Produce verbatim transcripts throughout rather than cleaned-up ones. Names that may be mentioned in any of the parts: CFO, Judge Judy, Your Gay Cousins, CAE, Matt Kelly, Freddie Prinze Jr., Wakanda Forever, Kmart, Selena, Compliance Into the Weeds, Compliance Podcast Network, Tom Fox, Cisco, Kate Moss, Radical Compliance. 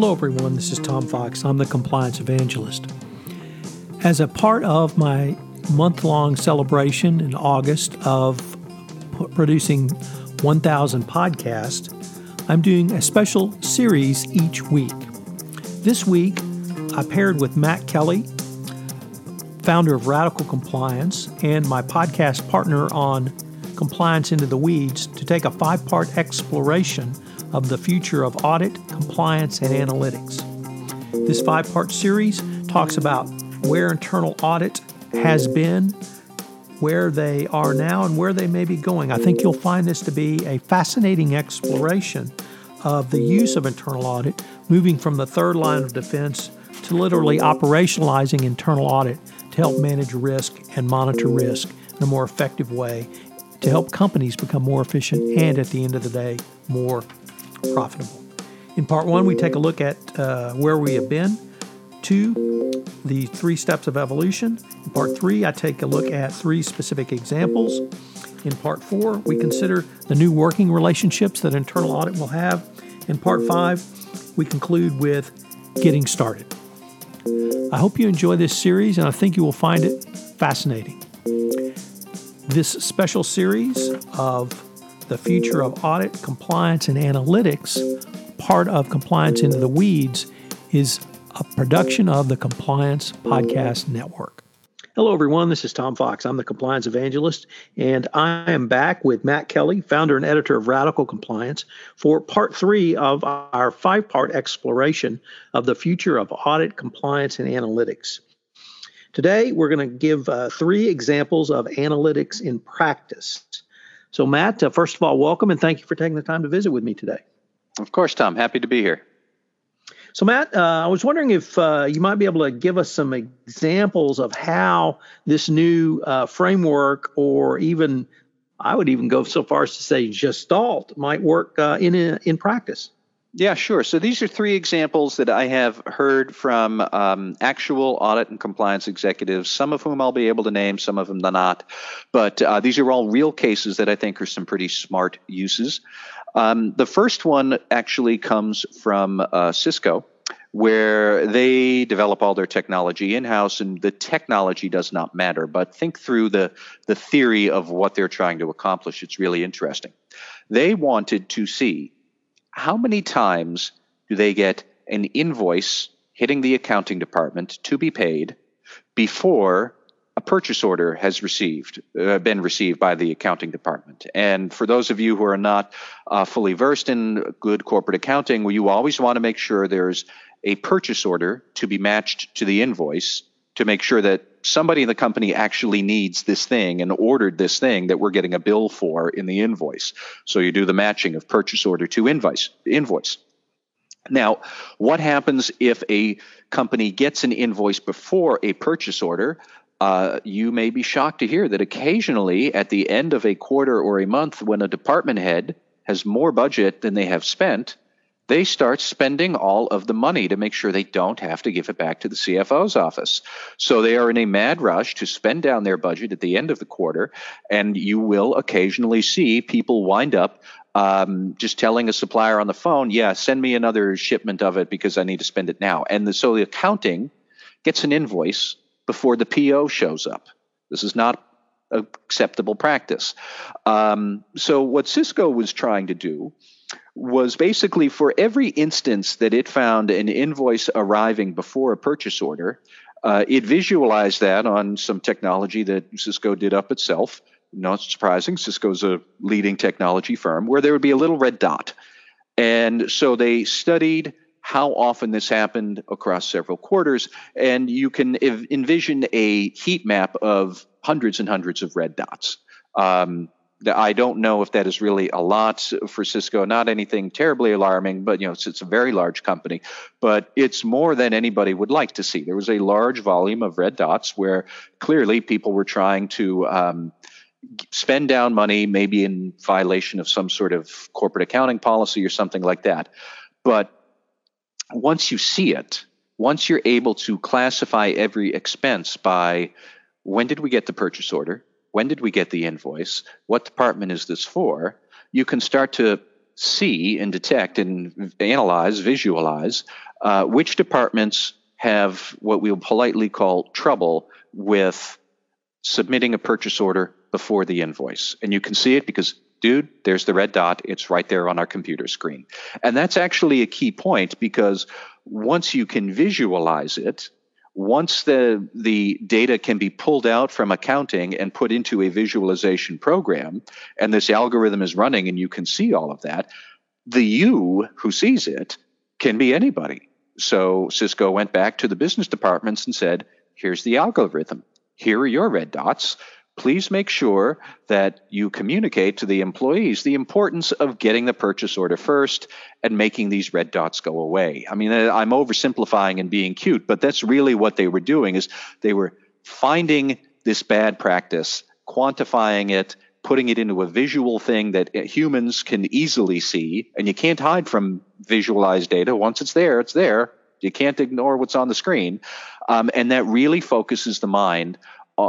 Hello everyone, this is Tom Fox. I'm the Compliance Evangelist. As a part of my month-long celebration in August of producing one thousand podcasts, I'm doing a special series each week. This week, I paired with Matt Kelly, founder of Radical Compliance, and my podcast partner on Compliance Into the Weeds to take a five-part exploration of the future of audit, compliance, and analytics. This five-part series talks about where internal audit has been, where they are now, and where they may be going. I think you'll find this to be a fascinating exploration of the use of internal audit, moving from the third line of defense to literally operationalizing internal audit to help manage risk and monitor risk in a more effective way to help companies become more efficient and, at the end of the day, more profitable. In part one, we take a look at uh, where we have been. Two, the three steps of evolution. In part three, I take a look at three specific examples. In part four, we consider the new working relationships that internal audit will have. In part five, we conclude with getting started. I hope you enjoy this series, and I think you will find it fascinating. This special series of the future of audit, compliance, and analytics, part of Compliance Into the Weeds, is a production of the Compliance Podcast Network. Hello, everyone. This is Tom Fox. I'm the Compliance Evangelist, and I am back with Matt Kelly, founder and editor of Radical Compliance, for part three of our five-part exploration of the future of audit, compliance, and analytics. Today, we're going to give uh, three examples of analytics in practice. So, Matt, uh, first of all, welcome, and thank you for taking the time to visit with me today. Of course, Tom. Happy to be here. So, Matt, uh, I was wondering if uh, you might be able to give us some examples of how this new uh, framework, or even, I would even go so far as to say gestalt, might work uh, in, in practice. Yeah, sure. So these are three examples that I have heard from um, actual audit and compliance executives, some of whom I'll be able to name, some of them not. But uh, these are all real cases that I think are some pretty smart uses. Um, the first one actually comes from uh, Cisco, where they develop all their technology in-house, and the technology does not matter, but think through the, the theory of what they're trying to accomplish. It's really interesting. They wanted to see how many times do they get an invoice hitting the accounting department to be paid before a purchase order has received, uh, been received by the accounting department. And for those of you who are not uh, fully versed in good corporate accounting, well, you always want to make sure there's a purchase order to be matched to the invoice to make sure that somebody in the company actually needs this thing and ordered this thing that we're getting a bill for in the invoice. So you do the matching of purchase order to invoice. invoice. Now, what happens if a company gets an invoice before a purchase order? Uh, you may be shocked to hear that occasionally at the end of a quarter or a month, when a department head has more budget than they have spent, they start spending all of the money to make sure they don't have to give it back to the C F O's office. So they are in a mad rush to spend down their budget at the end of the quarter, and you will occasionally see people wind up um, just telling a supplier on the phone, yeah, send me another shipment of it because I need to spend it now. And the, so the accounting gets an invoice before the P O shows up. This is not acceptable practice. Um, so what Cisco was trying to do was basically for every instance that it found an invoice arriving before a purchase order, uh, it visualized that on some technology that Cisco did up itself. Not surprising, Cisco's a leading technology firm, where there would be a little red dot. And so they studied how often this happened across several quarters, and you can ev- envision a heat map of hundreds and hundreds of red dots. Um, I don't know if that is really a lot for Cisco, not anything terribly alarming, but, you know, it's, it's a very large company, but it's more than anybody would like to see. There was a large volume of red dots where clearly people were trying to um, spend down money, maybe in violation of some sort of corporate accounting policy or something like that. But once you see it, once you're able to classify every expense by when did we get the purchase order? When did we get the invoice? What department is this for? You can start to see and detect and analyze, visualize uh, which departments have what we'll politely call trouble with submitting a purchase order before the invoice. And you can see it because, dude, there's the red dot. It's right there on our computer screen. And that's actually a key point, because once you can visualize it, once the the data can be pulled out from accounting and put into a visualization program, and this algorithm is running and you can see all of that, the you who sees it can be anybody. So Cisco went back to the business departments and said, here's the algorithm. Here are your red dots. Please make sure that you communicate to the employees the importance of getting the purchase order first and making these red dots go away. I mean, I'm oversimplifying and being cute, but that's really what they were doing, is they were finding this bad practice, quantifying it, putting it into a visual thing that humans can easily see, and you can't hide from visualized data. Once it's there, it's there. You can't ignore what's on the screen, um, and that really focuses the mind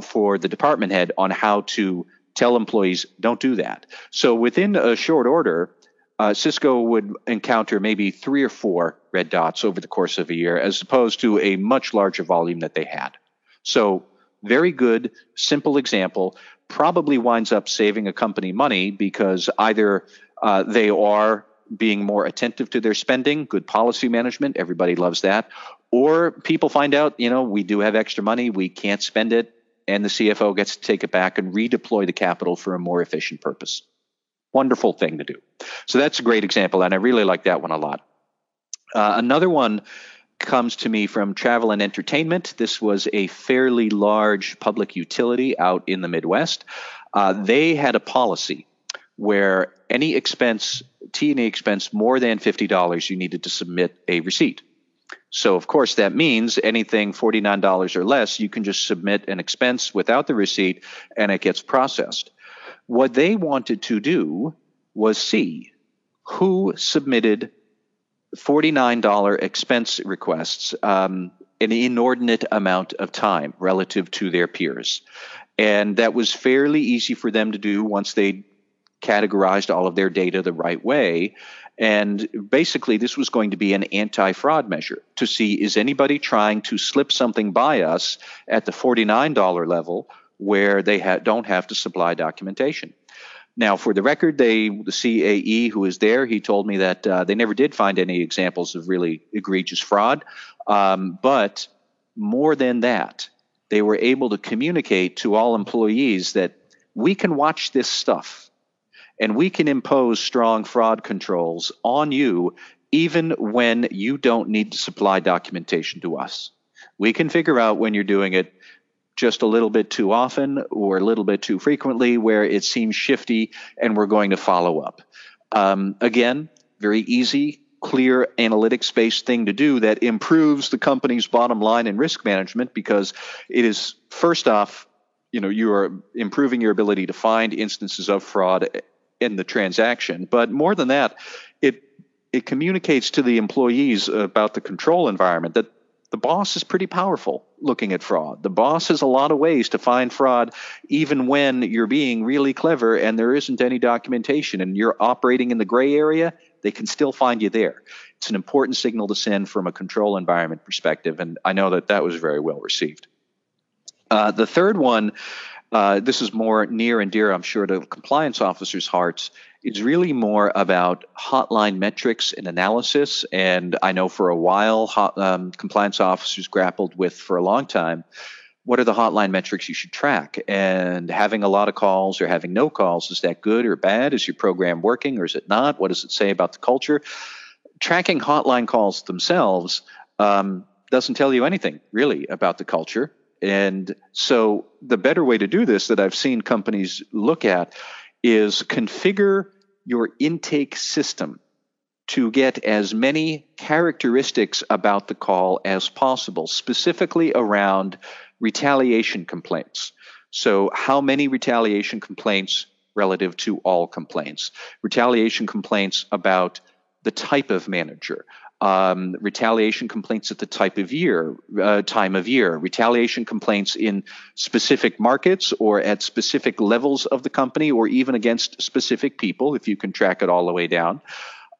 for the department head on how to tell employees, don't do that. So within a short order, uh, Cisco would encounter maybe three or four red dots over the course of a year, as opposed to a much larger volume that they had. So very good, simple example, probably winds up saving a company money, because either uh, they are being more attentive to their spending, good policy management, everybody loves that, or people find out, you know, we do have extra money, we can't spend it, and the C F O gets to take it back and redeploy the capital for a more efficient purpose. Wonderful thing to do. So that's a great example, and I really like that one a lot. Uh, another one comes to me from travel and entertainment. This was a fairly large public utility out in the Midwest. Uh, they had a policy where any expense, T and E expense more than fifty dollars, you needed to submit a receipt. So, of course, that means anything forty-nine dollars or less, you can just submit an expense without the receipt and it gets processed. What they wanted to do was see who submitted forty-nine dollars expense requests um, an inordinate amount of time relative to their peers. And that was fairly easy for them to do once they categorized all of their data the right way. And basically, this was going to be an anti-fraud measure to see, is anybody trying to slip something by us at the forty-nine dollars level where they ha- don't have to supply documentation? Now, for the record, they, the C A E who is there, he told me that uh, they never did find any examples of really egregious fraud. Um, but more than that, they were able to communicate to all employees that we can watch this stuff, and we can impose strong fraud controls on you even when you don't need to supply documentation to us. We can figure out when you're doing it just a little bit too often or a little bit too frequently where it seems shifty, and we're going to follow up. Um, again, very easy, clear analytics-based thing to do that improves the company's bottom line and risk management, because it is, first off, you know, you are improving your ability to find instances of fraud in the transaction. But more than that, it it communicates to the employees about the control environment that the boss is pretty powerful looking at fraud. The boss has a lot of ways to find fraud, even when you're being really clever and there isn't any documentation and you're operating in the gray area, they can still find you there. It's an important signal to send from a control environment perspective, and I know that that was very well received. Uh, the third one, Uh, this is more near and dear, I'm sure, to compliance officers' hearts. It's really more about hotline metrics and analysis. And I know for a while, hot, um, compliance officers grappled with for a long time, what are the hotline metrics you should track? And having a lot of calls or having no calls, is that good or bad? Is your program working or is it not? What does it say about the culture? Tracking hotline calls themselves um, doesn't tell you anything, really, about the culture. And so the better way to do this that I've seen companies look at is configure your intake system to get as many characteristics about the call as possible, specifically around retaliation complaints. So how many retaliation complaints relative to all complaints? Retaliation complaints about the type of manager, Um, retaliation complaints at the type of year, uh, time of year, retaliation complaints in specific markets or at specific levels of the company or even against specific people, if you can track it all the way down.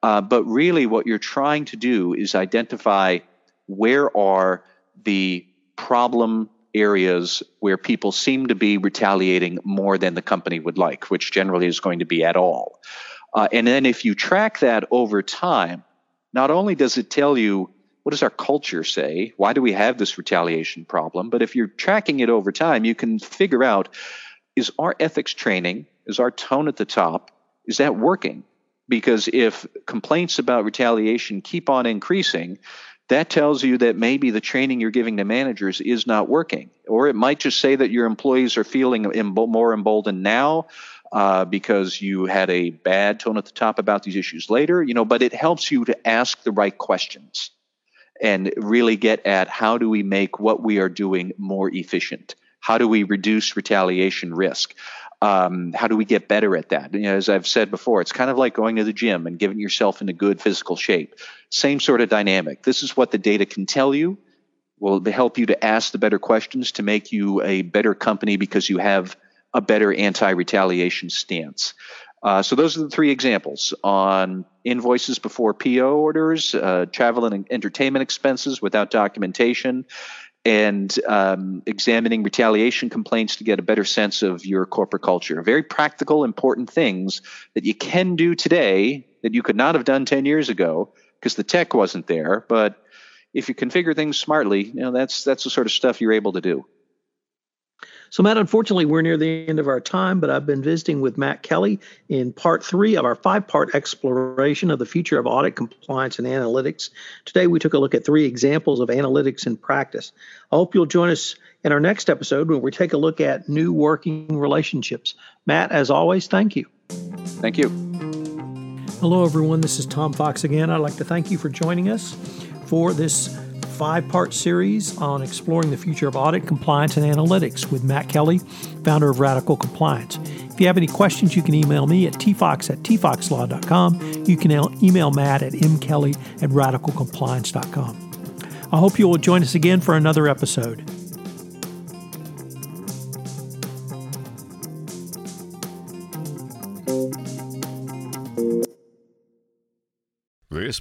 Uh, but really what you're trying to do is identify where are the problem areas where people seem to be retaliating more than the company would like, which generally is going to be at all. Uh, and then if you track that over time, not only does it tell you what does our culture say, why do we have this retaliation problem, but if you're tracking it over time, you can figure out, is our ethics training, is our tone at the top, is that working? Because if complaints about retaliation keep on increasing, that tells you that maybe the training you're giving to managers is not working. Or it might just say that your employees are feeling embo- more emboldened now uh, because you had a bad tone at the top about these issues later. You know, but it helps you to ask the right questions and really get at how do we make what we are doing more efficient? How do we reduce retaliation risk? Um, how do we get better at that? You know, as I've said before, it's kind of like going to the gym and getting yourself into good physical shape. Same sort of dynamic. This is what the data can tell you. Will help you to ask the better questions to make you a better company because you have a better anti-retaliation stance. Uh, so those are the three examples on invoices before P O orders, uh, travel and entertainment expenses without documentation, and um, examining retaliation complaints to get a better sense of your corporate culture. Very practical, important things that you can do today that you could not have done ten years ago because the tech wasn't there. But if you configure things smartly, you know, that's that's the sort of stuff you're able to do. So, Matt, unfortunately, we're near the end of our time, but I've been visiting with Matt Kelly in part three of our five-part exploration of the future of audit, compliance, and analytics. Today, we took a look at three examples of analytics in practice. I hope you'll join us in our next episode where we take a look at new working relationships. Matt, as always, thank you. Thank you. Hello, everyone. This is Tom Fox again. I'd like to thank you for joining us for this five-part series on exploring the future of audit, compliance, and analytics with Matt Kelly, founder of Radical Compliance. If you have any questions, you can email me at t fox at t fox law dot com. You can email Matt at m kelly at radical compliance dot com. I hope you will join us again for another episode. This